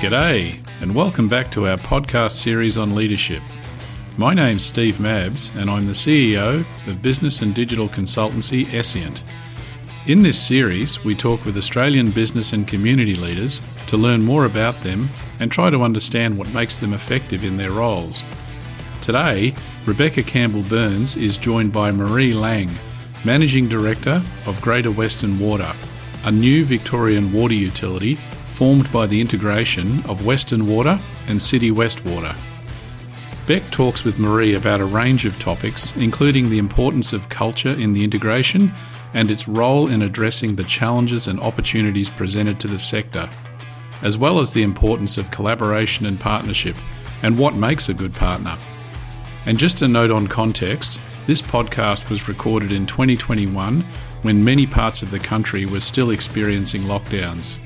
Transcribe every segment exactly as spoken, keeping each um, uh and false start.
G'day, and welcome back to our podcast series on leadership. My name's Steve Mabs, and I'm the C E O of business and digital consultancy Essient. In this series, we talk with Australian business and community leaders to learn more about them and try to understand what makes them effective in their roles. Today, Rebecca Campbell Burns is joined by Maree Lang, Managing Director of Greater Western Water, a new Victorian water utility formed by the integration of Western Water and City West Water. Beck talks with Maree about a range of topics, including the importance of culture in the integration and its role in addressing the challenges and opportunities presented to the sector, as well as the importance of collaboration and partnership and what makes a good partner. And just a note on context, this podcast was recorded in twenty twenty-one when many parts of the country were still experiencing lockdowns.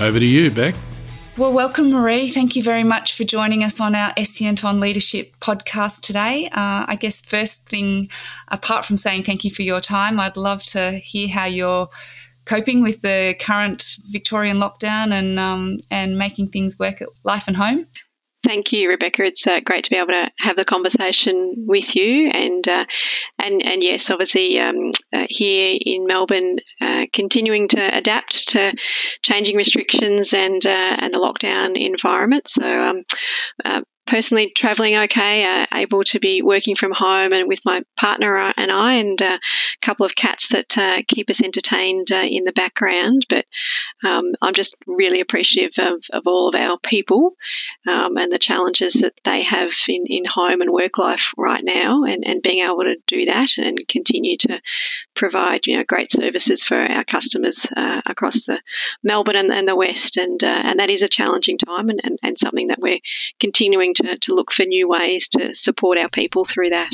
Over to you, Beck. Well, welcome, Maree. Thank you very much for joining us on our Essient on Leadership podcast today. Uh, I guess first thing, apart from saying thank you for your time, I'd love to hear how you're coping with the current Victorian lockdown and um, and making things work at life and home. Thank you, Rebecca. It's uh, great to be able to have the conversation with you. And uh, and and yes, obviously um, uh, here in Melbourne, uh, continuing to adapt to changing restrictions and uh, and a lockdown environment. So um, uh, personally, travelling okay, uh, able to be working from home and with my partner and I, and uh, a couple of cats that uh, keep us entertained uh, in the background. But um, I'm just really appreciative of, of all of our people um, and the challenges that they have in, in home and work life right now, and, and being able to do that and continue to provide you know great services for our customers uh, across the Melbourne and, and the West, and uh, and that is a challenging time and, and, and something that we're continuing to, to look for new ways to support our people through that.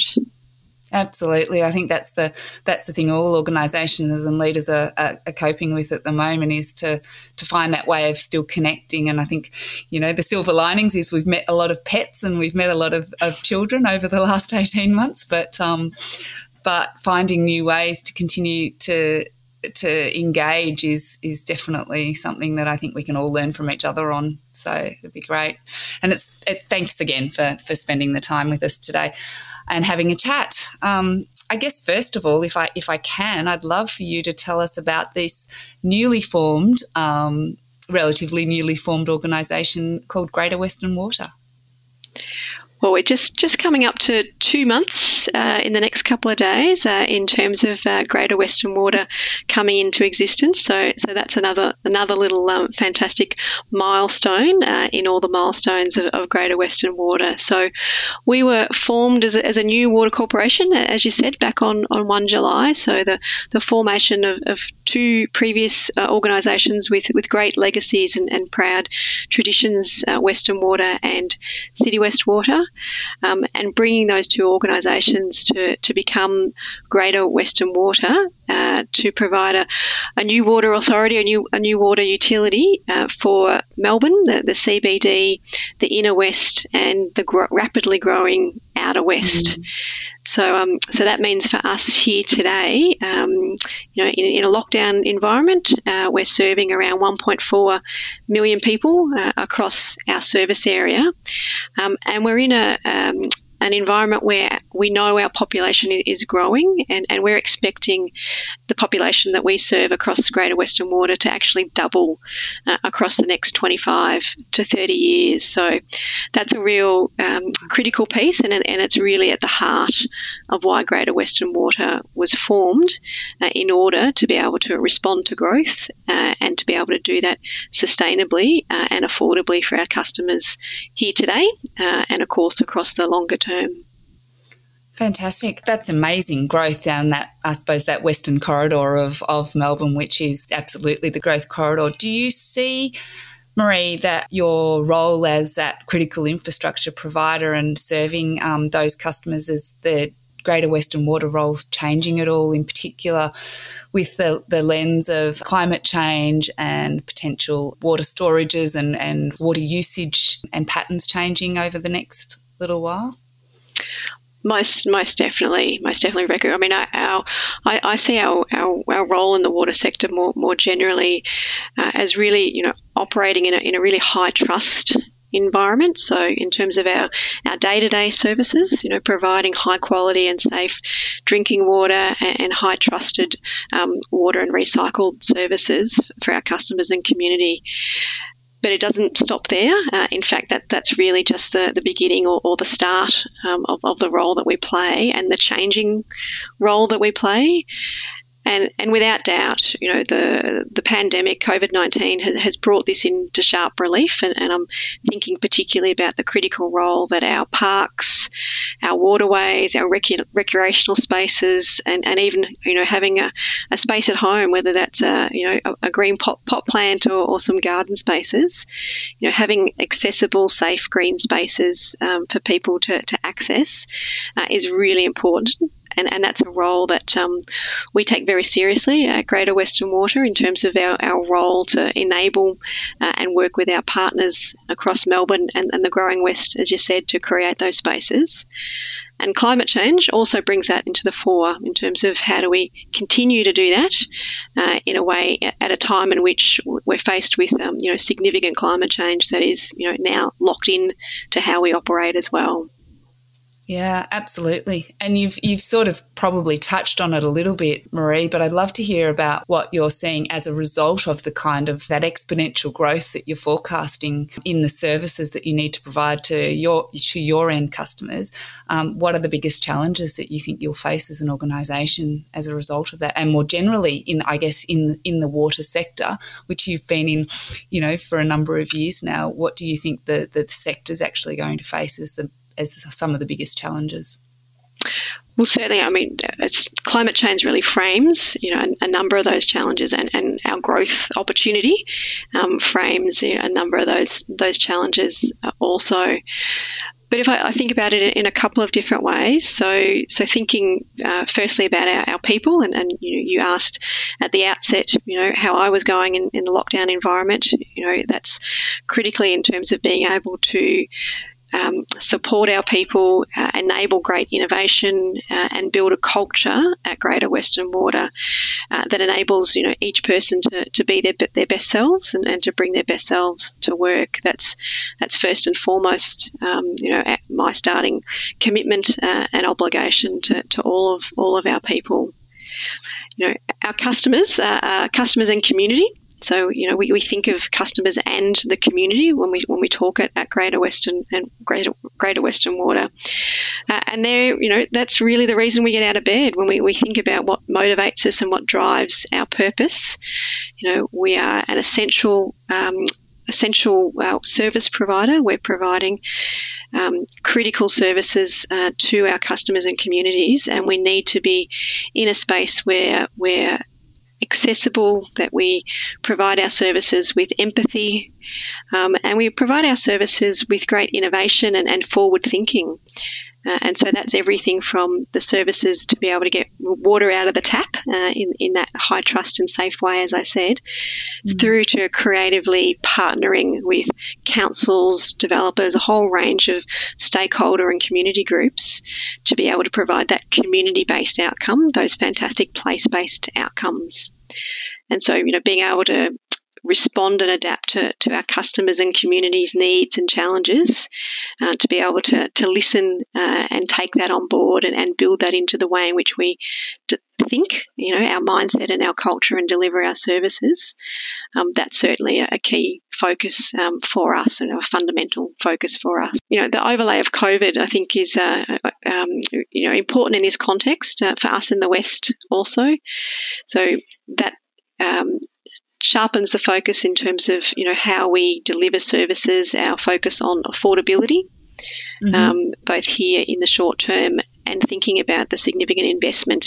Absolutely. I think that's the that's the thing all organisations and leaders are, are, are coping with at the moment, is to to find that way of still connecting. And I think, you know, the silver linings is we've met a lot of pets and we've met a lot of, of children over the last eighteen months, but um, but finding new ways to continue to to engage is is definitely something that I think we can all learn from each other on. So it'd be great. And it's it, thanks again for, for spending the time with us today and having a chat. Um, I guess first of all, if I if I can, I'd love for you to tell us about this newly formed, um, relatively newly formed organisation called Greater Western Water. Well, we're just, just coming up to two months uh, in the next couple of days uh, in terms of uh, Greater Western Water coming into existence. So, so that's another another little um, fantastic milestone uh, in all the milestones of, of Greater Western Water. So, we were formed as a, as a new water corporation, as you said, back on, on the first of July. So, the, the formation of, of two previous uh, organisations with, with great legacies and, and proud traditions, uh, Western Water and City West Water, um, and bringing those two organisations to, to become Greater Western Water uh, to provide a, a new water authority, a new a new water utility uh, for Melbourne, the, the C B D, the Inner West, and the gro- rapidly growing Outer West. Mm-hmm. So, um, so that means for us here today, um, you know, in, in a lockdown environment, uh, we're serving around one point four million people uh, across our service area, um, and we're in a um, an environment where we know our population is growing, and, and we're expecting the population that we serve across Greater Western Water to actually double uh, across the next twenty-five to thirty years. So that's a real um, critical piece, and, and it's really at the heart of why Greater Western Water was formed, uh, in order to be able to respond to growth uh, and to be able to do that sustainably uh, and affordably for our customers here today uh, and, of course, across the longer term. Fantastic. That's amazing growth down that, I suppose, that western corridor of, of Melbourne, which is absolutely the growth corridor. Do you see, Maree, that your role as that critical infrastructure provider and serving um, those customers as the Greater Western Water roles changing at all, in particular with the, the lens of climate change and potential water storages and, and water usage and patterns changing over the next little while? Most, most definitely, most definitely, Rebecca. I mean, our, I, I see our, our, our role in the water sector more, more generally uh, as really, you know, operating in a, in a really high trust environment. So in terms of our, our day-to-day services, you know, providing high quality and safe drinking water and, and high trusted um, water and recycled services for our customers and community. But it doesn't stop there. Uh, in fact, that that's really just the, the beginning or, or the start um, of, of the role that we play and the changing role that we play. And and without doubt, you know, the the pandemic, COVID nineteen, has, has brought this into sharp relief. And, and I'm thinking particularly about the critical role that our parks, our waterways, our rec- recreational spaces, and, and even, you know, having a, a space at home, whether that's, a, you know, a, a green pot, pot plant or, or some garden spaces, you know, having accessible, safe green spaces um, for people to, to access uh, is really important. And, and that's a role that um, we take very seriously at Greater Western Water in terms of our, our role to enable uh, and work with our partners across Melbourne and, and the growing West, as you said, to create those spaces. And climate change also brings that into the fore in terms of how do we continue to do that uh, in a way at a time in which we're faced with, um, you know, significant climate change that is, you know, now locked in to how we operate as well. Yeah, absolutely. And you've you've sort of probably touched on it a little bit, Maree, but I'd love to hear about what you're seeing as a result of the kind of that exponential growth that you're forecasting in the services that you need to provide to your to your end customers. Um, what are the biggest challenges that you think you'll face as an organisation as a result of that? And more generally, in I guess in in the water sector, which you've been in, you know, for a number of years now, what do you think the the sector's actually going to face as the as some of the biggest challenges? Well, certainly, I mean, it's, climate change really frames, you know, a, a number of those challenges, and, and our growth opportunity um, frames, you know, a number of those those challenges also. But if I, I think about it in a couple of different ways, so so thinking uh, firstly about our, our people, and, and you know, you asked at the outset, you know, how I was going in, in the lockdown environment, you know, that's critically in terms of being able to Um, support our people, uh, enable great innovation, uh, and build a culture at Greater Western Water uh, that enables, you know, each person to, to be their their best selves and, and to bring their best selves to work. That's that's first and foremost, um, you know, my starting commitment uh, and obligation to, to all of all of our people. You know, our customers, uh, our customers and community. So, you know, we, we think of customers and the community when we when we talk at, at Greater Western and Greater Greater Western Water, uh, and there, you know, that's really the reason we get out of bed when we, we think about what motivates us and what drives our purpose. You know, we are an essential um, essential uh, service provider. We're providing Um, critical services uh, to our customers and communities, and we need to be in a space where we're accessible, that we provide our services with empathy, um, and we provide our services with great innovation and, and forward thinking. Uh, and so that's everything from the services to be able to get water out of the tap uh, in, in that high trust and safe way, as I said, mm-hmm. through to creatively partnering with councils, developers, a whole range of stakeholder and community groups to be able to provide that community-based outcome, those fantastic place-based outcomes. And so, you know, being able to respond and adapt to, to our customers and communities' needs and challenges, uh, to be able to, to listen uh, and take that on board and, and build that into the way in which we d- think, you know, our mindset and our culture and deliver our services. Um, that's certainly a key focus um, for us and a fundamental focus for us. You know, the overlay of COVID, I think, is uh, um, you know, important in this context uh, for us in the West also. So that um, sharpens the focus in terms of, you know, how we deliver services, our focus on affordability, mm-hmm. um, both here in the short term and thinking about the significant investment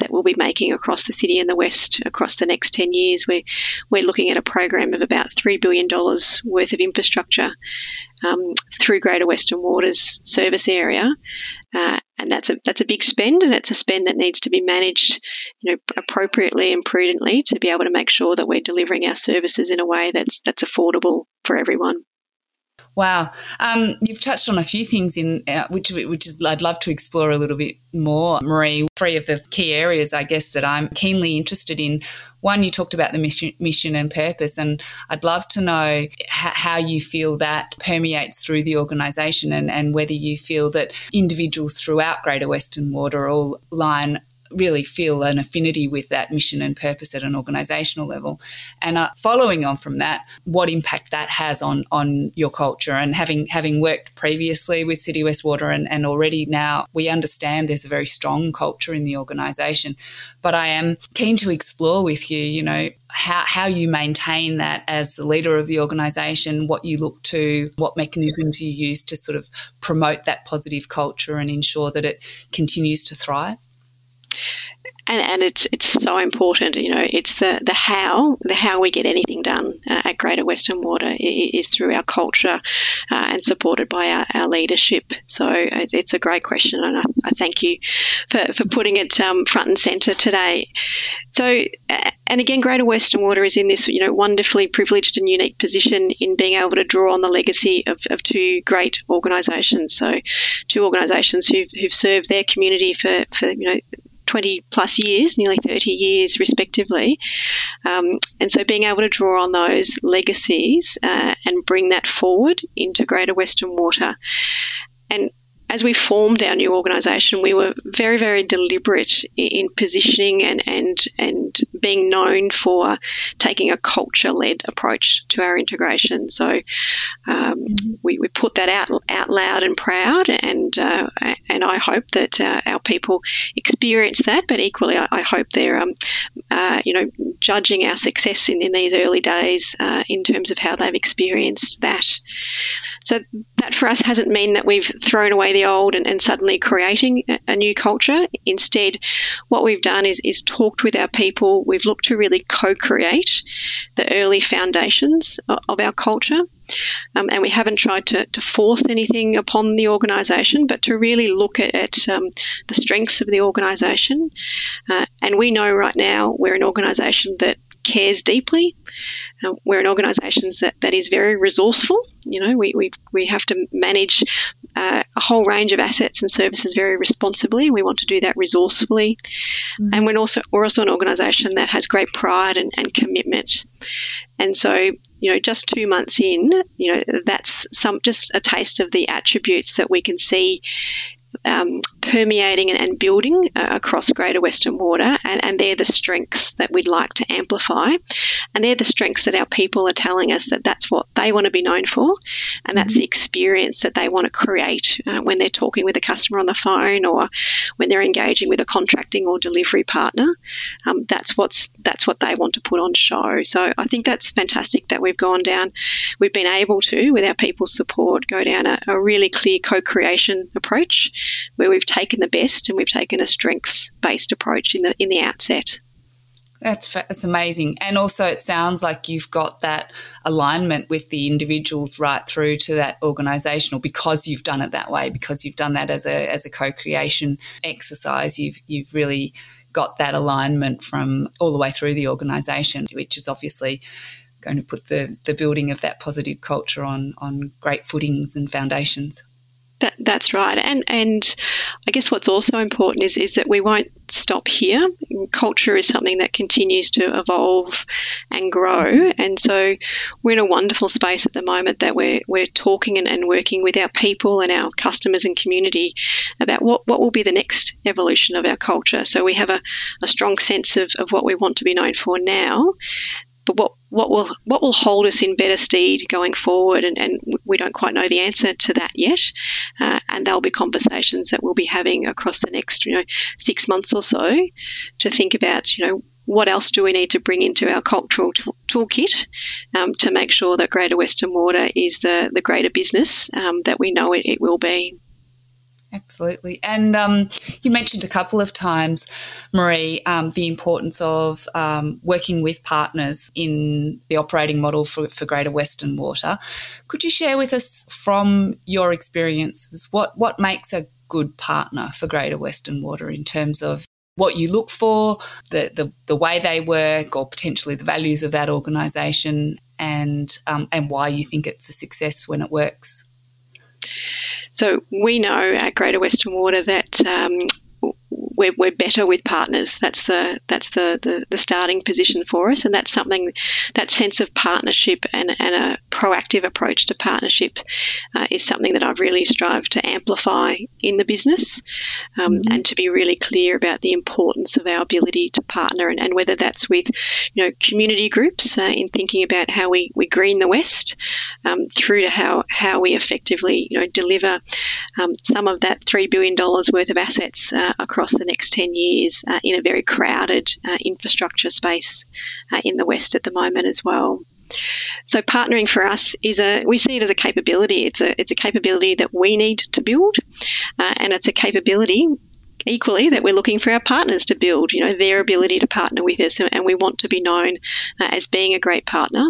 that we'll be making across the city and the West across the next ten years. We're, we're looking at a program of about three billion dollars worth of infrastructure um, through Greater Western Water's service area. Uh, and that's a that's a big spend, and it's a spend that needs to be managed, you know, appropriately and prudently to be able to make sure that we're delivering our services in a way that's that's affordable for everyone. Wow. Um, you've touched on a few things in uh, which which is, I'd love to explore a little bit more, Maree. Three of the key areas, I guess, that I'm keenly interested in. One, you talked about the mission, mission and purpose, and I'd love to know h- how you feel that permeates through the organisation, and, and whether you feel that individuals throughout Greater Western Water all line really feel an affinity with that mission and purpose at an organisational level. And uh, following on from that, what impact that has on on your culture. And having having worked previously with City West Water, and, and already now we understand there's a very strong culture in the organisation. But I am keen to explore with you, you know, how, how you maintain that as the leader of the organisation, what you look to, what mechanisms you use to sort of promote that positive culture and ensure that it continues to thrive. And, and it's it's so important, you know, it's the, the how, the how we get anything done uh, at Greater Western Water is, is through our culture uh, and supported by our, our leadership. So it's a great question, and I, I thank you for, for putting it um, front and centre today. So, and again, Greater Western Water is in this, you know, wonderfully privileged and unique position in being able to draw on the legacy of, of two great organisations. So two organisations who've, who've served their community for, for you know, twenty plus years, nearly thirty years respectively. Um, and so being able to draw on those legacies uh, and bring that forward into Greater Western Water. And as we formed our new organisation, we were very, very deliberate in positioning and, and, and being known for taking a culture-led approach to our integration. So um, mm-hmm. we, we put that out out loud and proud, and uh, and I hope that uh, our people experience that, but equally I, I hope they're, um, uh, you know, judging our success in, in these early days uh, in terms of how they've experienced that. So that for us hasn't mean that we've thrown away the old and, and suddenly creating a new culture. Instead, what we've done is, is talked with our people. We've looked to really co-create the early foundations of our culture. Um, and we haven't tried to, to force anything upon the organisation, but to really look at, at um, the strengths of the organisation. Uh, and we know right now we're an organisation that cares deeply. Uh, we're an organisation that, that is very resourceful. You know, we, we, we have to manage uh, a whole range of assets and services very responsibly. We want to do that resourcefully. Mm. And we're also, we're also an organisation that has great pride and, and commitment. And so, you know, just two months in, you know, that's some just a taste of the attributes that we can see Um, permeating and, and building uh, across Greater Western Water, and, and they're the strengths that we'd like to amplify, and they're the strengths that our people are telling us that that's what they want to be known for, and that's the experience that they want to create uh, when they're talking with a customer on the phone or when they're engaging with a contracting or delivery partner. Um, that's what's that's what they want to put on show. So I think that's fantastic that we've gone down, we've been able to, with our people's support, go down a, a really clear co-creation approach, where we've taken the best and we've taken a strengths-based approach in the in the outset. That's that's amazing. And also it sounds like you've got that alignment with the individuals right through to that organisational, because you've done it that way, because you've done that as a as a co-creation exercise. You've you've really got that alignment from all the way through the organisation, which is obviously going to put the, the building of that positive culture on on great footings and foundations. That, that's right. And and I guess what's also important is, is that we won't stop here. Culture is something that continues to evolve and grow. And so we're in a wonderful space at the moment that we're we're talking and, and working with our people and our customers and community about what, what will be the next evolution of our culture. So we have a, a strong sense of, of what we want to be known for now. But what, what will what will hold us in better stead going forward? And, and we don't quite know the answer to that yet. Uh, and there'll be conversations that we'll be having across the next, you know, six months or so to think about, you know, what else do we need to bring into our cultural t- toolkit um, to make sure that Greater Western Water is the, the greater business um, that we know it, it will be. Absolutely. And um, you mentioned a couple of times, Maree, um, the importance of um, working with partners in the operating model for, for Greater Western Water. Could you share with us from your experiences what, what makes a good partner for Greater Western Water in terms of what you look for, the, the, the way they work, or potentially the values of that organisation, and um, and why you think it's a success when it works? So we know at Greater Western Water that um, we're, we're better with partners. That's the that's the, the, the starting position for us, and that's something, that sense of partnership and, and a proactive approach to partnership uh, is something that I've really strived to amplify in the business um, mm-hmm. and to be really clear about the importance of our ability to partner, and, and whether that's with you know community groups uh, in thinking about how we, we green the West, Um, through to how, how we effectively you know, deliver um, some of that three billion dollars worth of assets uh, across the next ten years uh, in a very crowded uh, infrastructure space uh, in the West at the moment as well. So partnering for us is a, we see it as a capability. It's a, it's a capability that we need to build uh, and it's a capability equally that we're looking for our partners to build, you know, their ability to partner with us, and we want to be known uh, as being a great partner.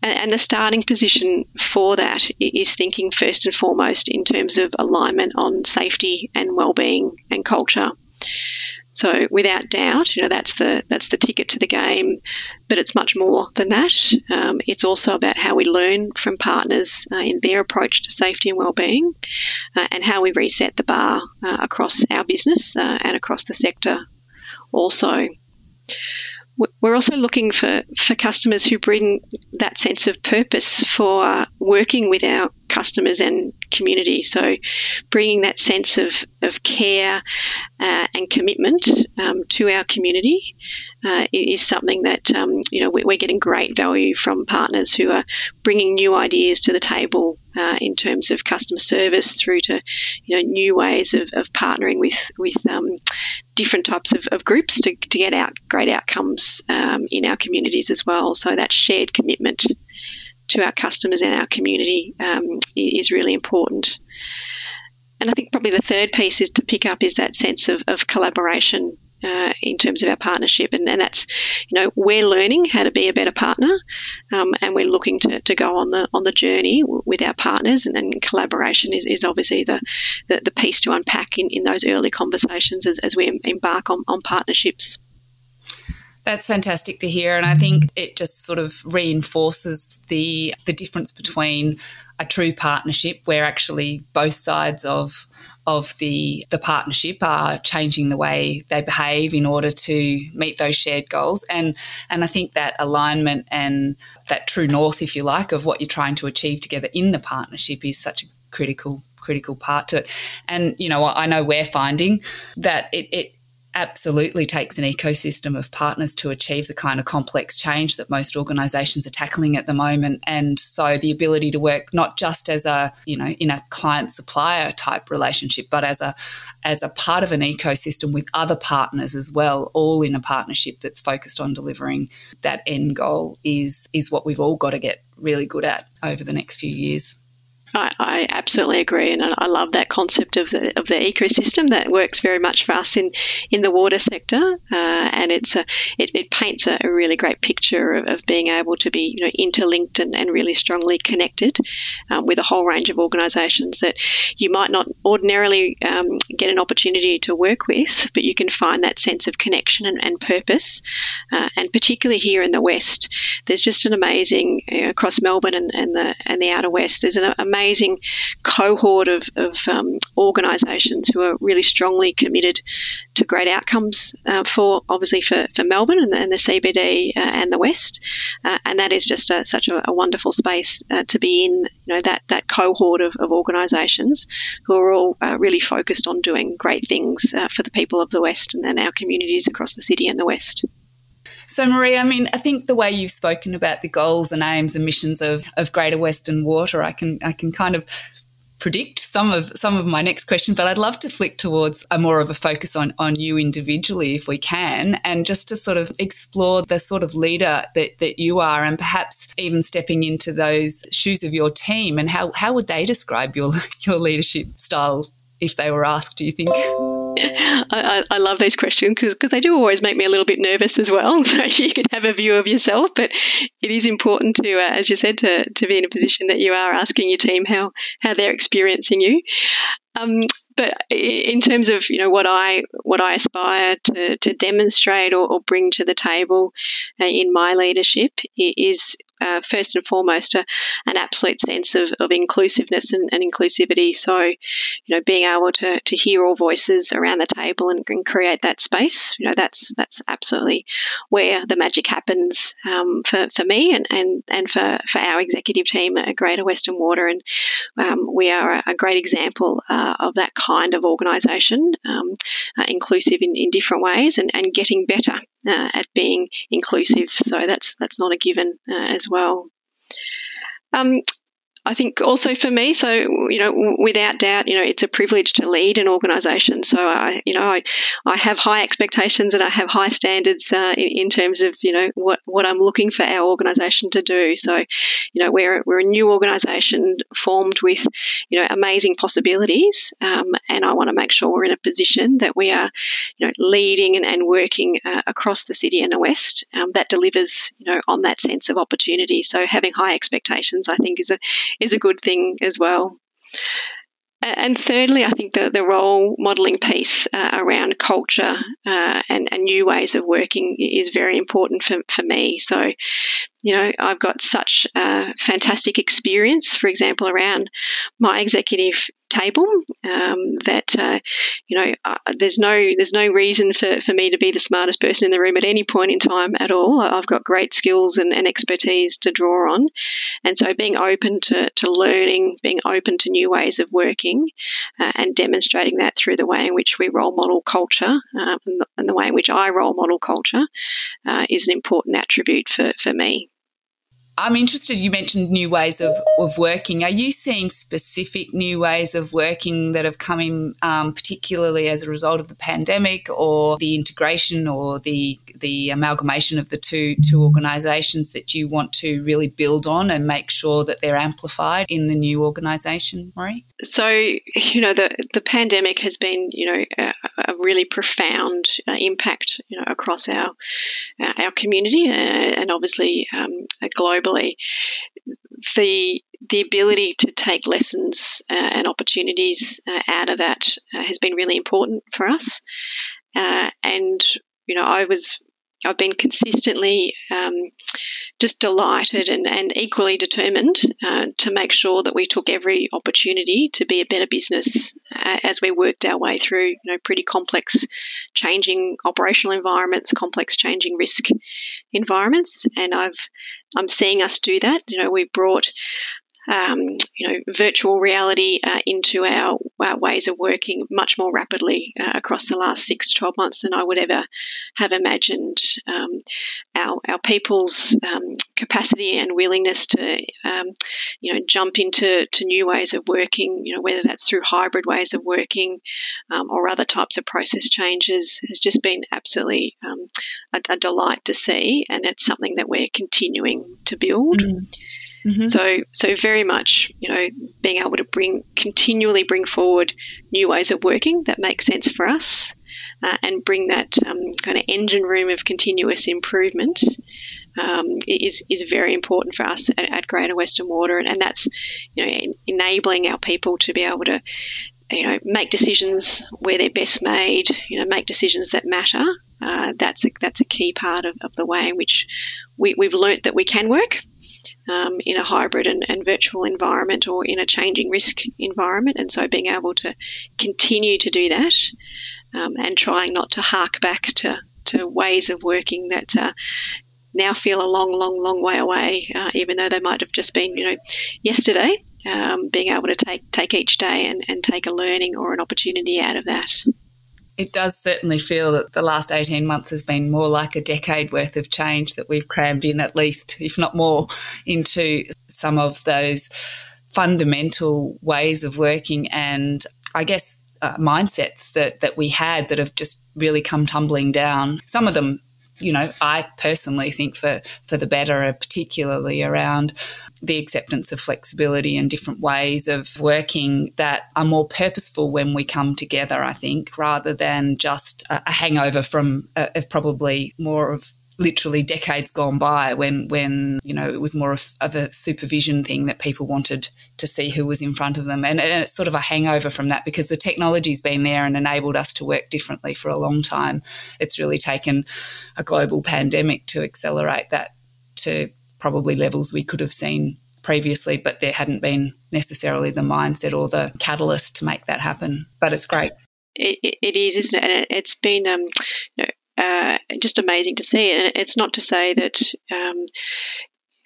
And the starting position for that is thinking first and foremost in terms of alignment on safety and wellbeing and culture. So without doubt, you know, that's the that's the ticket to the game, but it's much more than that. Um, it's also about how we learn from partners uh, in their approach to safety and wellbeing uh, and how we reset the bar uh, across our business uh, and across the sector also. We're also looking for, for customers who bring that sense of purpose for working with our customers and community. So bringing that sense of, of care uh, and commitment um, to our community uh, is something that, um, you know, we're getting great value from partners who are bringing new ideas to the table uh, in terms of customer service through to, you know, new ways of, of partnering with, with um, different types of, of groups to, to get out great outcomes um, in our communities as well. So that shared commitment to our customers and our community um, is really important. And I think probably the third piece is to pick up is that sense of, of collaboration uh, in terms of our partnership. And, and that's, you know, we're learning how to be a better partner um, and we're looking to, to go on the on the journey w- with our partners, and then collaboration is, is obviously the, the, the piece to unpack in, in those early conversations as, as we embark on, on partnerships. That's fantastic to hear, and I think it just sort of reinforces the the difference between a true partnership where actually both sides of of the the partnership are changing the way they behave in order to meet those shared goals, and and I think that alignment and that true north, if you like, of what you're trying to achieve together in the partnership is such a critical critical part to it. And you know, I know we're finding that it, it absolutely takes an ecosystem of partners to achieve the kind of complex change that most organisations are tackling at the moment. And so the ability to work not just as a, you know, in a client-supplier type relationship, but as a as a part of an ecosystem with other partners as well, all in a partnership that's focused on delivering that end goal is is what we've all got to get really good at over the next few years. I, I absolutely agree, and I love that concept of the, of the ecosystem that works very much for us in, in the water sector, uh, and it's a, it, it paints a, a really great picture of, of being able to be you know interlinked and, and really strongly connected um, with a whole range of organisations that you might not ordinarily um, get an opportunity to work with, but you can find that sense of connection and, and purpose, uh, and particularly here in the West. There's just an amazing, you know, across Melbourne and, and the and the outer West, there's an amazing cohort of, of um, organisations who are really strongly committed to great outcomes uh, for, obviously, for, for Melbourne and the, and the C B D uh, and the West. Uh, and that is just a, such a, a wonderful space uh, to be in, you know, that, that cohort of, of organisations who are all uh, really focused on doing great things uh, for the people of the West and, and our communities across the city and the West. So, Maree, I mean, I think the way you've spoken about the goals and aims and missions of, of Greater Western Water, I can I can kind of predict some of some of my next question, but I'd love to flick towards a more of a focus on, on you individually if we can, and just to sort of explore the sort of leader that, that you are, and perhaps even stepping into those shoes of your team, and how, how would they describe your your leadership style if they were asked, do you think? I, I love these questions because they do always make me a little bit nervous as well. So you can have a view of yourself, but it is important to, uh, as you said, to, to be in a position that you are asking your team how, how they're experiencing you. Um, but in terms of you know what I what I aspire to, to demonstrate or, or bring to the table in my leadership is uh, first and foremost a, an absolute sense of, of inclusiveness and, and inclusivity. So, you know, being able to, to hear all voices around the table and, and create that space, you know, that's that's absolutely where the magic happens um, for, for me and, and, and for, for our executive team at Greater Western Water. And um, we are a, a great example uh, of that kind of organisation, um, uh, inclusive in, in different ways and, and getting better uh, at being inclusive. So that's that's not a given uh, as well. Um, I think also for me, so, you know, without doubt, you know, it's a privilege to lead an organisation. So, I, you know, I, I have high expectations and I have high standards uh, in, in terms of, you know, what, what I'm looking for our organisation to do. So, you know, we're, we're a new organisation formed with, you know, amazing possibilities um, and I want to make sure we're in a position that we are, you know, leading and, and working uh, across the city and the West um, that delivers, you know, on that sense of opportunity. So having high expectations, I think, is a is a good thing as well. And thirdly, I think the, the role modelling piece uh, around culture uh, and, and new ways of working is very important for, for me. So, you know, I've got such a fantastic experience, for example, around my executive table um, that, uh, you know, uh, there's no there's no reason for, for me to be the smartest person in the room at any point in time at all. I've got great skills and, and expertise to draw on. And so being open to, to learning, being open to new ways of working uh, and demonstrating that through the way in which we role model culture um, and, the, and the way in which I role model culture uh, is an important attribute for, for me. I'm interested, you mentioned new ways of, of working. Are you seeing specific new ways of working that have come in um, particularly as a result of the pandemic or the integration or the the amalgamation of the two, two organisations that you want to really build on and make sure that they're amplified in the new organisation, Maree? So, you know, the, the pandemic has been, you know, a, a really profound uh, impact, you know, across our Uh, our community uh, and obviously um, globally. The the ability to take lessons uh, and opportunities uh, out of that uh, has been really important for us. Uh, and, you know, I was, I've been consistently um, just delighted and, and equally determined uh, to make sure that we took every opportunity to be a better business uh, as we worked our way through, you know, pretty complex changing operational environments, complex changing risk environments, and I've I'm seeing us do that. You know, we've brought um, you know virtual reality uh, into our, our ways of working much more rapidly uh, across the last six to twelve months than I would ever have imagined. Um, our our people's um, capacity and willingness to um, you know jump into to new ways of working, you know whether that's through hybrid ways of working um, or other types of process changes, has just been absolutely um, a, a delight to see, and it's something that we're continuing to build. Mm-hmm. Mm-hmm. So, so very much, you know, being able to bring continually bring forward new ways of working that make sense for us, uh, and bring that um, kind of engine room of continuous improvement um, is is very important for us at, at Greater Western Water, and, and that's, you know, en- enabling our people to be able to, you know, make decisions where they're best made, you know, make decisions that matter. Uh, that's a, that's a key part of, of the way in which we, we've learnt that we can work. Um, in a hybrid and, and virtual environment or in a changing risk environment. And so being able to continue to do that um, and trying not to hark back to, to ways of working that uh, now feel a long, long, long way away, uh, even though they might have just been, you know, yesterday, um, being able to take, take each day and, and take a learning or an opportunity out of that. It does certainly feel that the last eighteen months has been more like a decade worth of change that we've crammed in, at least, if not more, into some of those fundamental ways of working and, I guess, uh, mindsets that, that we had that have just really come tumbling down. Some of them, you know, I personally think for, for the better, particularly around the acceptance of flexibility and different ways of working that are more purposeful when we come together, I think, rather than just a hangover from a, probably more of literally decades gone by when, when you know, it was more of, of a supervision thing that people wanted to see who was in front of them. And, and it's sort of a hangover from that because the technology's been there and enabled us to work differently for a long time. It's really taken a global pandemic to accelerate that to probably levels we could have seen previously, but there hadn't been necessarily the mindset or the catalyst to make that happen. But it's great. It, it is, isn't it? And it's been um, you know, uh, just amazing to see. And it's not to say that, um,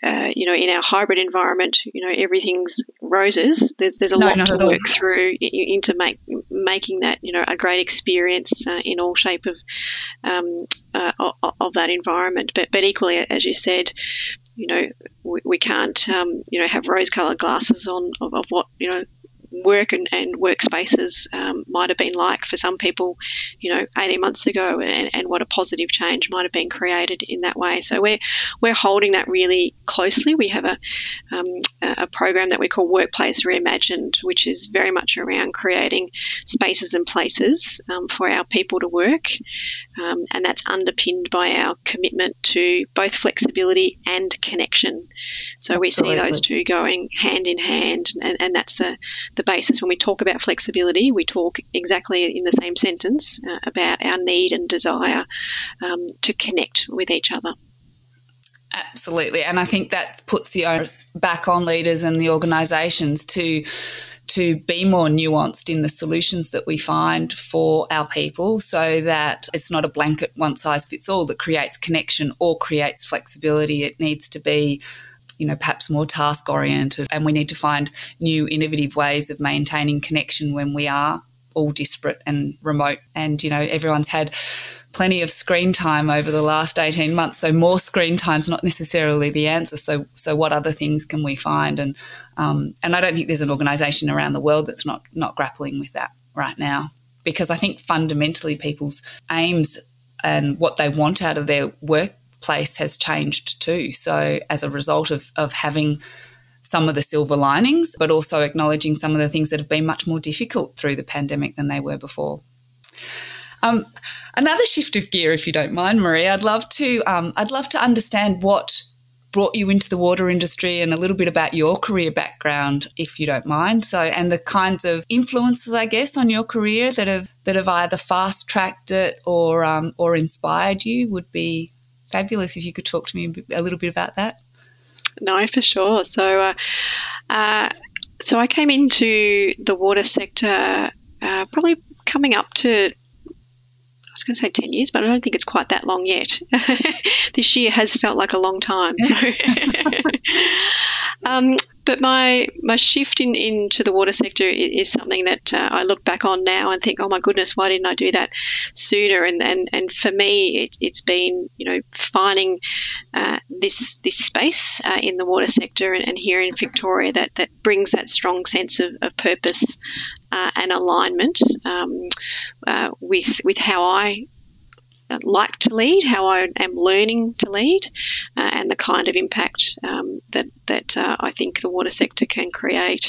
uh, you know, in our hybrid environment, you know, everything's roses. There's, there's a no, lot to work all. through into make, making that, you know, a great experience uh, in all shape of um, uh, of that environment. But, but equally, as you said, you know, we, we can't, um, you know, have rose-coloured glasses on of, of what, you know, work and, and workspaces um, might have been like for some people, you know, eighteen months ago, and, and what a positive change might have been created in that way. So we're we're holding that really closely. We have a um, a program that we call Workplace Reimagined, which is very much around creating spaces and places um, for our people to work, um, and that's underpinned by our commitment to both flexibility and connection. So we Absolutely. see those two going hand in hand, and, and that's the, the basis. When we talk about flexibility, we talk exactly in the same sentence uh, about our need and desire um, to connect with each other. Absolutely, and I think that puts the onus back on leaders and the organisations to to be more nuanced in the solutions that we find for our people, so that it's not a blanket one-size-fits-all that creates connection or creates flexibility. It needs to be, you know, perhaps more task-oriented, and we need to find new innovative ways of maintaining connection when we are all disparate and remote. And, you know, everyone's had plenty of screen time over the last eighteen months, so more screen time's not necessarily the answer. So so what other things can we find? And um, and I don't think there's an organisation around the world that's not, not grappling with that right now, because I think fundamentally people's aims and what they want out of their work place has changed too. So as a result of, of having some of the silver linings, but also acknowledging some of the things that have been much more difficult through the pandemic than they were before. Um, another shift of gear, if you don't mind, Maree, I'd love to um, I'd love to understand what brought you into the water industry and a little bit about your career background, if you don't mind. So, and the kinds of influences, I guess, on your career that have that have either fast-tracked it or um, or inspired you would be fabulous if you could talk to me a little bit about that. No, for sure. So, uh, uh, so I came into the water sector uh, probably coming up to, I was going to say ten years, but I don't think it's quite that long yet. This year has felt like a long time. um, but my my shift in, into the water sector is, is something that uh, I look back on now and think, oh my goodness, why didn't I do that sooner? And and, and for me, it, it's been, you know, finding uh, this this space uh, in the water sector and, and here in Victoria that, that brings that strong sense of, of purpose uh, and alignment um, uh, with with how I like to lead, how I am learning to lead, uh, and the kind of impact um, that that uh, I think the water sector can create.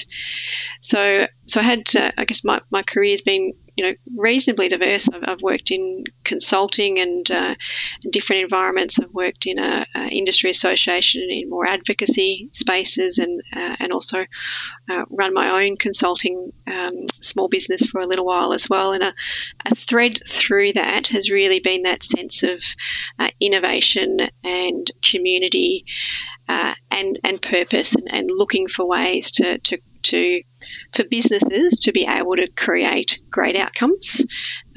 So, so I had, uh, I guess, my, my career's been, you know, reasonably diverse. I've, I've worked in consulting and uh, in different environments. I've worked in a, a industry association in more advocacy spaces, and uh, and also uh, run my own consulting um, small business for a little while as well. And a, a thread through that has really been that sense of uh, innovation and community uh, and and purpose, and, and looking for ways to to to for businesses to be able to create great outcomes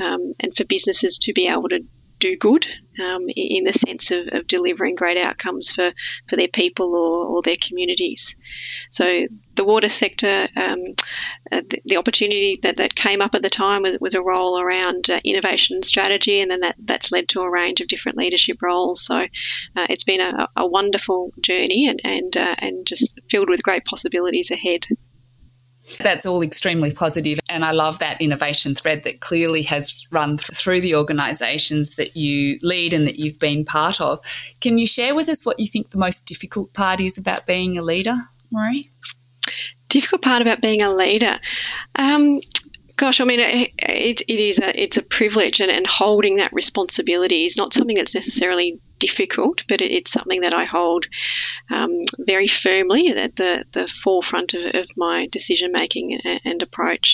um, and for businesses to be able to do good um, in the sense of, of delivering great outcomes for, for their people or, or their communities. So the water sector, um, uh, the, the opportunity that, that came up at the time was, was a role around uh, innovation strategy, and then that, that's led to a range of different leadership roles. So uh, it's been a, a wonderful journey and, and, uh, and just filled with great possibilities ahead. That's all extremely positive, and I love that innovation thread that clearly has run th- through the organisations that you lead and that you've been part of. Can you share with us what you think the most difficult part is about being a leader, Maree? Difficult part about being a leader? Um, gosh, I mean, it, it, it is a, it's a privilege, and, and holding that responsibility is not something that's necessarily difficult, but it's something that I hold um, very firmly at the, the forefront of, of my decision making and, and approach.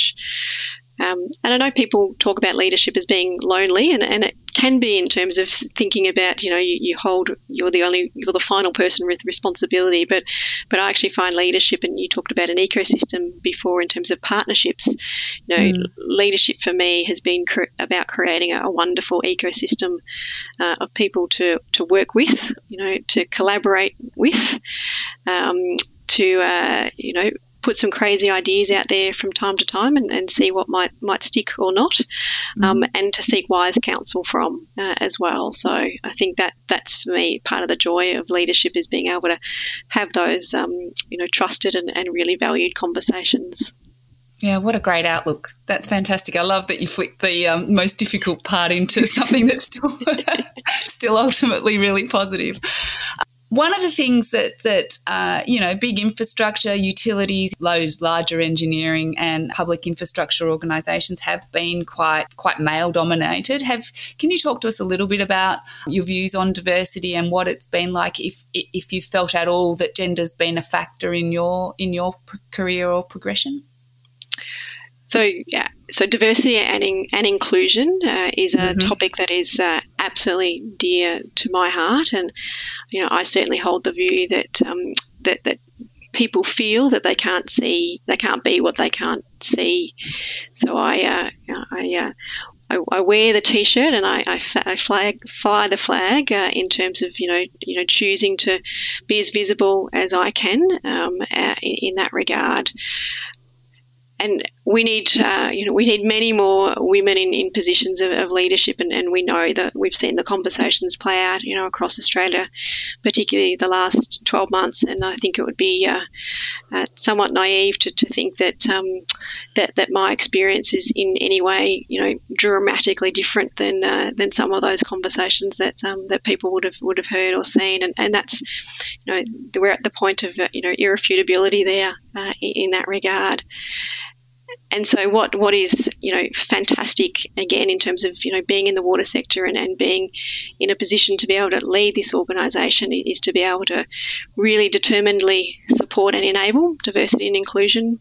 Um, and I know people talk about leadership as being lonely, and, and it can be in terms of thinking about, you know, you, you hold, you're the only, you're the final person with responsibility. But, but I actually find leadership, and you talked about an ecosystem before in terms of partnerships. You know, mm. leadership for me has been cre- about creating a, a wonderful ecosystem uh, of people to, to work with, you know, to collaborate with, um, to, uh, you know, put some crazy ideas out there from time to time and, and see what might might stick or not, um, mm. and to seek wise counsel from uh, as well. So I think that that's for me part of the joy of leadership, is being able to have those um, you know trusted and, and really valued conversations. Yeah, what a great outlook. That's fantastic. I love that you flicked the um, most difficult part into something that's still still ultimately really positive. One of the things that, that uh, you know, big infrastructure, utilities, those larger engineering and public infrastructure organisations have been quite quite male-dominated. Have Can you talk to us a little bit about your views on diversity and what it's been like, if if you felt at all that gender's been a factor in your in your career or progression? So, yeah, so diversity and in, and inclusion uh, is a mm-hmm. topic that is uh, absolutely dear to my heart, and you know, I certainly hold the view that um, that that people feel that they can't see, they can't be what they can't see. So I uh, I, uh, I I wear the t-shirt and I I, I flag fly the flag uh, in terms of you know you know choosing to be as visible as I can um, uh, in, in that regard. And we need, uh, you know, we need many more women in, in positions of, of leadership, and, and we know that we've seen the conversations play out, you know, across Australia, particularly the last twelve months. And I think it would be uh, uh, somewhat naive to, to think that um, that that my experience is in any way, you know, dramatically different than uh, than some of those conversations that um, that people would have would have heard or seen. And, and that's, you know, we're at the point of uh, you know irrefutability there uh, in, in that regard. And so what, what is, you know, fantastic, again, in terms of, you know, being in the water sector and, and being in a position to be able to lead this organisation is to be able to really determinedly support and enable diversity and inclusion.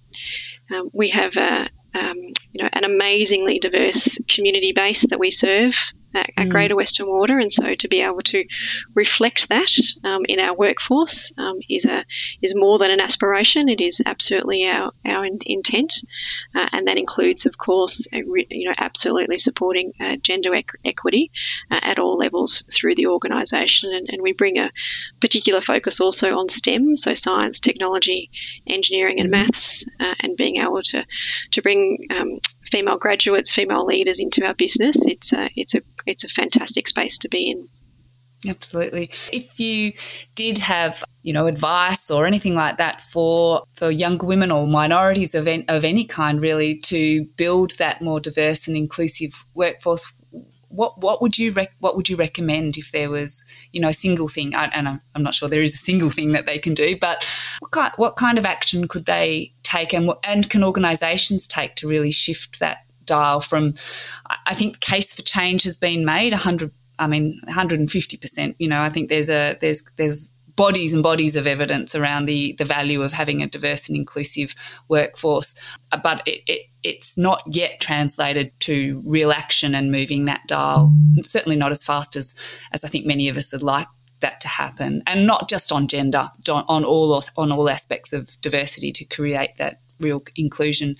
Um, we have, a, um, you know, an amazingly diverse community base that we serve at, at mm. Greater Western Water, and so to be able to reflect that um, in our workforce um, is a is more than an aspiration. It is absolutely our, our in, intent. Uh, and that includes, of course, uh, re- you know, absolutely supporting uh, gender ec- equity uh, at all levels through the organisation. And, and we bring a particular focus also on STEM, so science, technology, engineering and maths, uh, and being able to, to bring um, female graduates, female leaders into our business. It's a, it's a, it's a fantastic space to be in. Absolutely. If you did have, you know, advice or anything like that for for young women or minorities of en- of any kind, really, to build that more diverse and inclusive workforce, what what would you rec- what would you recommend if there was, you know, a single thing? I, and I'm, I'm not sure there is a single thing that they can do, but what kind what kind of action could they take, and and can organisations take to really shift that dial? From, I think, the case for change has been made. one hundred. I mean, one hundred fifty percent, you know, I think there's a there's there's bodies and bodies of evidence around the, the value of having a diverse and inclusive workforce, but it, it it's not yet translated to real action and moving that dial, certainly not as fast as, as I think many of us would like that to happen, and not just on gender, on all on all aspects of diversity to create that real inclusion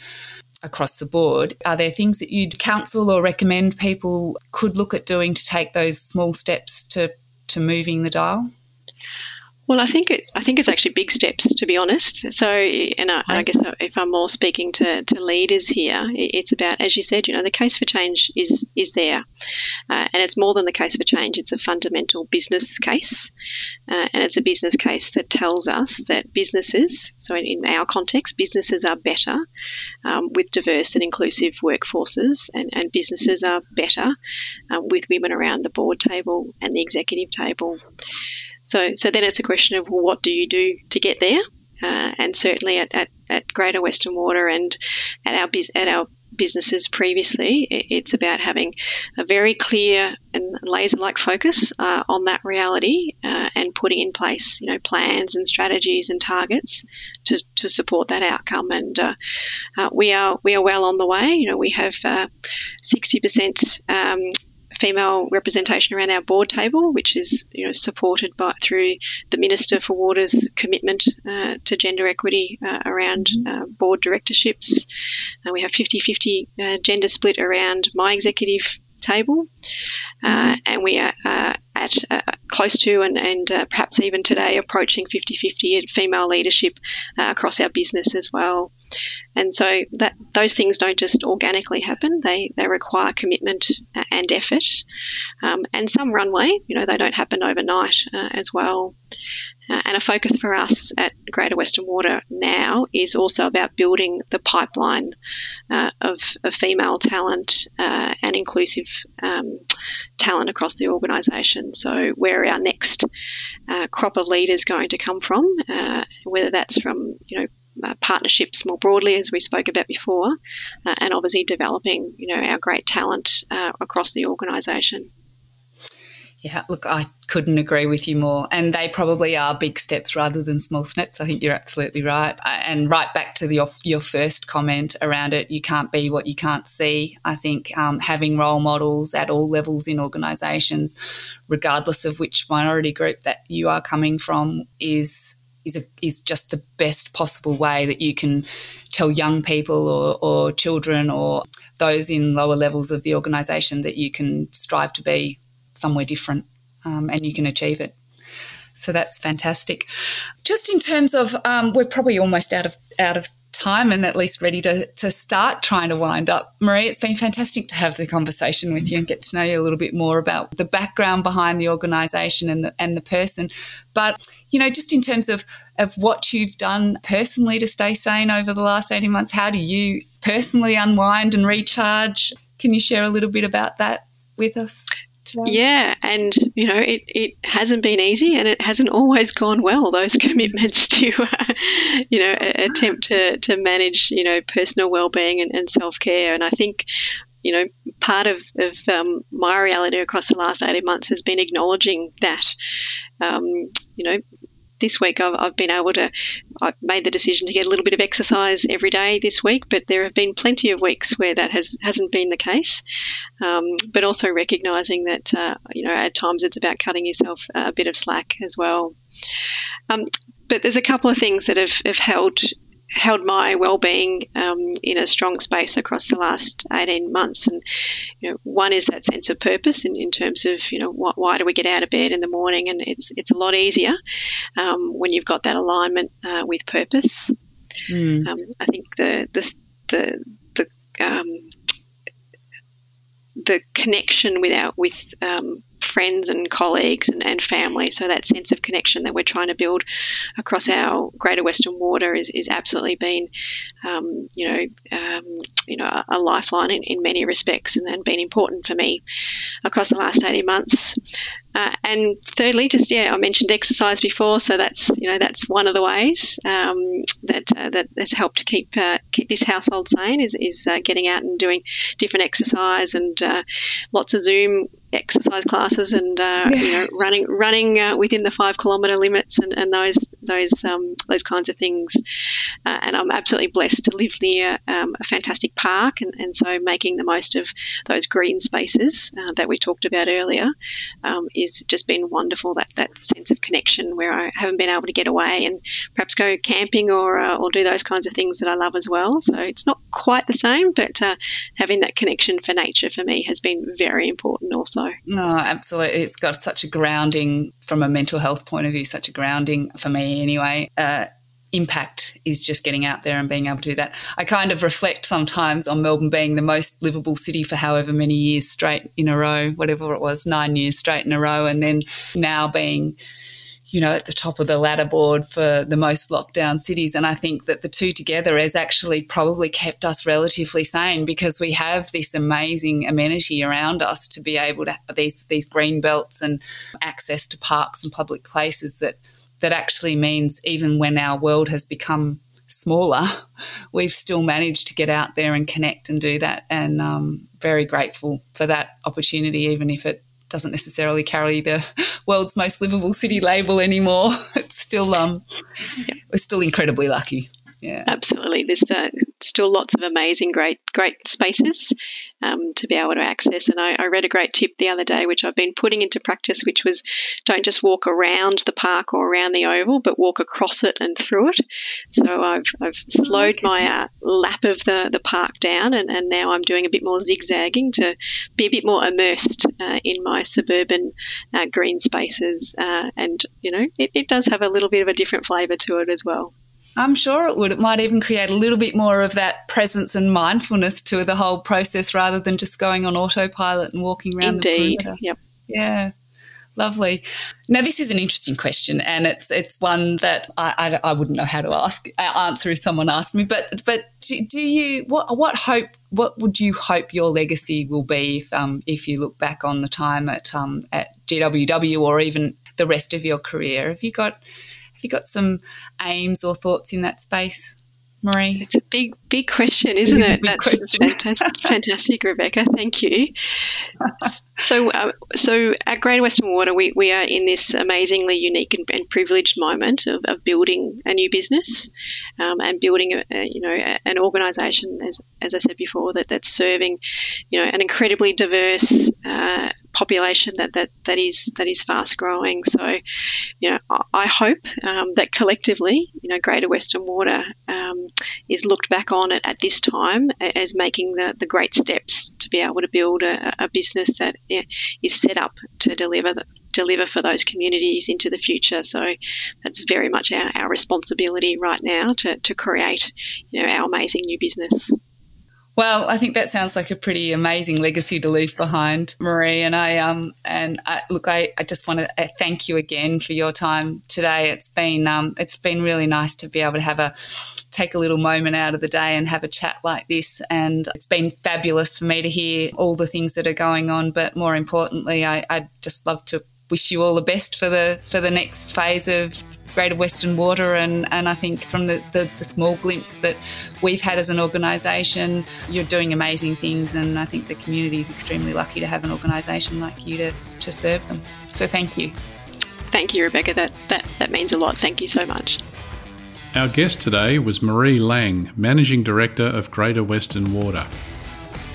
across the board. Are there things that you'd counsel or recommend people could look at doing to take those small steps to, to moving the dial? Well, I think it, I think it's actually big steps, to be honest. So, and I, I guess if I'm more speaking to, to leaders here, it's about, as you said, you know, the case for change is is there, uh, and it's more than the case for change. It's a fundamental business case, uh, and it's a business case that tells us that businesses, so in, in our context, businesses are better um, with diverse and inclusive workforces, and, and businesses are better um, with women around the board table and the executive table. So, so then it's a question of, well, what do you do to get there? Uh, and certainly at, at, at Greater Western Water and at our at our businesses previously, it's about having a very clear and laser-like focus uh, on that reality uh, and putting in place, you know, plans and strategies and targets to, to support that outcome. And uh, uh, we are we are well on the way. You know, we have uh, sixty percent. Um, female representation around our board table, which is, you know, supported by through the Minister for Water's commitment uh, to gender equity uh, around uh, board directorships. Uh, we have fifty-fifty uh, gender split around my executive table, uh, and we are uh, at uh, close to and, and uh, perhaps even today approaching fifty-fifty in female leadership uh, across our business as well. And so that those things don't just organically happen. They they require commitment and effort, um, and some runway. You know, they don't happen overnight uh, as well. Uh, and a focus for us at Greater Western Water now is also about building the pipeline uh, of, of female talent uh, and inclusive um, talent across the organisation. So where our next uh, crop of leaders going to come from, uh, whether that's from, you know, Uh, partnerships more broadly, as we spoke about before, uh, and obviously developing, you know, our great talent uh, across the organisation. Yeah, look, I couldn't agree with you more. And they probably are big steps rather than small steps. I think you're absolutely right. And right back to the, your, your first comment around it, you can't be what you can't see. I think um, having role models at all levels in organisations, regardless of which minority group that you are coming from, is Is, a, is just the best possible way that you can tell young people or, or children or those in lower levels of the organisation that you can strive to be somewhere different um, and you can achieve it. So that's fantastic. Just in terms of um, we're probably almost out of out of time and at least ready to, to start trying to wind up. Maree, it's been fantastic to have the conversation with you and get to know you a little bit more about the background behind the organisation and the, and the person. But, you know, just in terms of, of what you've done personally to stay sane over the last eighteen months, how do you personally unwind and recharge? Can you share a little bit about that with us today? Yeah, and, you know, it, it hasn't been easy and it hasn't always gone well, those commitments to, uh, you know, a, attempt to, to manage, you know, personal wellbeing and, and self-care. And I think, you know, part of, of um, my reality across the last eighteen months has been acknowledging that, um, you know, this week I've, I've been able to, I've made the decision to get a little bit of exercise every day this week, but there have been plenty of weeks where that has, hasn't been the case. Um, but also recognising that, uh, you know, at times it's about cutting yourself a bit of slack as well. Um, but there's a couple of things that have, have held held my wellbeing um, in a strong space across the last eighteen months. And, you know, one is that sense of purpose in, in terms of, you know, wh- why do we get out of bed in the morning? And it's it's a lot easier um, when you've got that alignment uh, with purpose. Mm. Um, I think the the the, the um, the connection with our, with um, friends and colleagues and, and family. So that sense of connection that we're trying to build across our Greater Western Water is, is absolutely been, um, you know, um, you know, a lifeline in, in many respects, and, and been important for me across the last eighteen months. Uh, and thirdly, just, yeah, I mentioned exercise before, so that's, you know, that's one of the ways um, that uh, that has helped to keep uh, keep this household sane is, is uh, getting out and doing different exercise and uh, lots of Zoom exercise classes and uh, you know, running running uh, within the five kilometre limits and, and those those um, those kinds of things. Uh, and I'm absolutely blessed to live near um, a fantastic park, and, and so making the most of those green spaces uh, that we talked about earlier um, is just been wonderful. That that sense of connection where I haven't been able to get away and perhaps go camping or uh, or do those kinds of things that I love as well. So it's not quite the same, but uh, having that connection for nature for me has been very important also. No, oh, absolutely. It's got such a grounding from a mental health point of view, such a grounding for me anyway. Uh, impact is just getting out there and being able to do that. I kind of reflect sometimes on Melbourne being the most livable city for however many years straight in a row, whatever it was, nine years straight in a row, and then now being, you know, at the top of the ladder board for the most lockdown cities. And I think that the two together has actually probably kept us relatively sane because we have this amazing amenity around us to be able to have these, these green belts and access to parks and public places that that actually means even when our world has become smaller, we've still managed to get out there and connect and do that. And um, very grateful for that opportunity, even if it doesn't necessarily carry the world's most livable city label anymore. It's still um, yeah. We're still incredibly lucky. Yeah, absolutely. There's uh, still lots of amazing, great, great spaces. um, to be able to access. And I, I read a great tip the other day, which I've been putting into practice, which was don't just walk around the park or around the oval, but walk across it and through it. So I've, I've slowed okay. my uh, lap of the, the park down, and, and now I'm doing a bit more zigzagging to be a bit more immersed uh, in my suburban uh, green spaces. Uh, and, you know, it, it does have a little bit of a different flavour to it as well. I'm sure it would. It might even create a little bit more of that presence and mindfulness to the whole process rather than just going on autopilot and walking around Indeed. the perimeter. Yep. Yeah. Lovely. Now, this is an interesting question, and it's it's one that I, I, I wouldn't know how to ask answer if someone asked me. But but do, do you what what hope what would you hope your legacy will be if um if you look back on the time at um at G W W or even the rest of your career? Have you got Have you got some aims or thoughts in that space, Maree? It's a big, big question, isn't it? it? That's question. fantastic, fantastic, Rebecca. Thank you. So, uh, so at Greater Western Water, we, we are in this amazingly unique and, and privileged moment of, of building a new business um, and building, a, a, you know, a, an organisation, as as I said before, that, that's serving, you know, an incredibly diverse uh, population that, that, that is that is fast growing. So, you know, I hope um, that collectively, you know, Greater Western Water um, is looked back on at, at this time as making the, the great steps to be able to build a, a business that is set up to deliver the, deliver for those communities into the future. So that's very much our, our responsibility right now to, to create, you know, our amazing new business. Well, I think that sounds like a pretty amazing legacy to leave behind, Maree. And I um and I, look, I, I just want to thank you again for your time today. It's been um it's been really nice to be able to have a take a little moment out of the day and have a chat like this. And it's been fabulous for me to hear all the things that are going on. But more importantly, I I'd just love to wish you all the best for the for the next phase of Greater Western Water, and, and I think from the, the, the small glimpse that we've had as an organisation, you're doing amazing things, and I think the community is extremely lucky to have an organisation like you to, to serve them. So thank you. Thank you, Rebecca. That, that, that means a lot. Thank you so much. Our guest today was Maree Lang, Managing Director of Greater Western Water.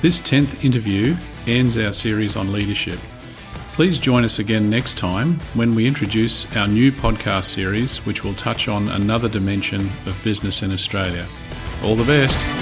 This tenth interview ends our series on leadership. Please join us again next time when we introduce our new podcast series, which will touch on another dimension of business in Australia. All the best.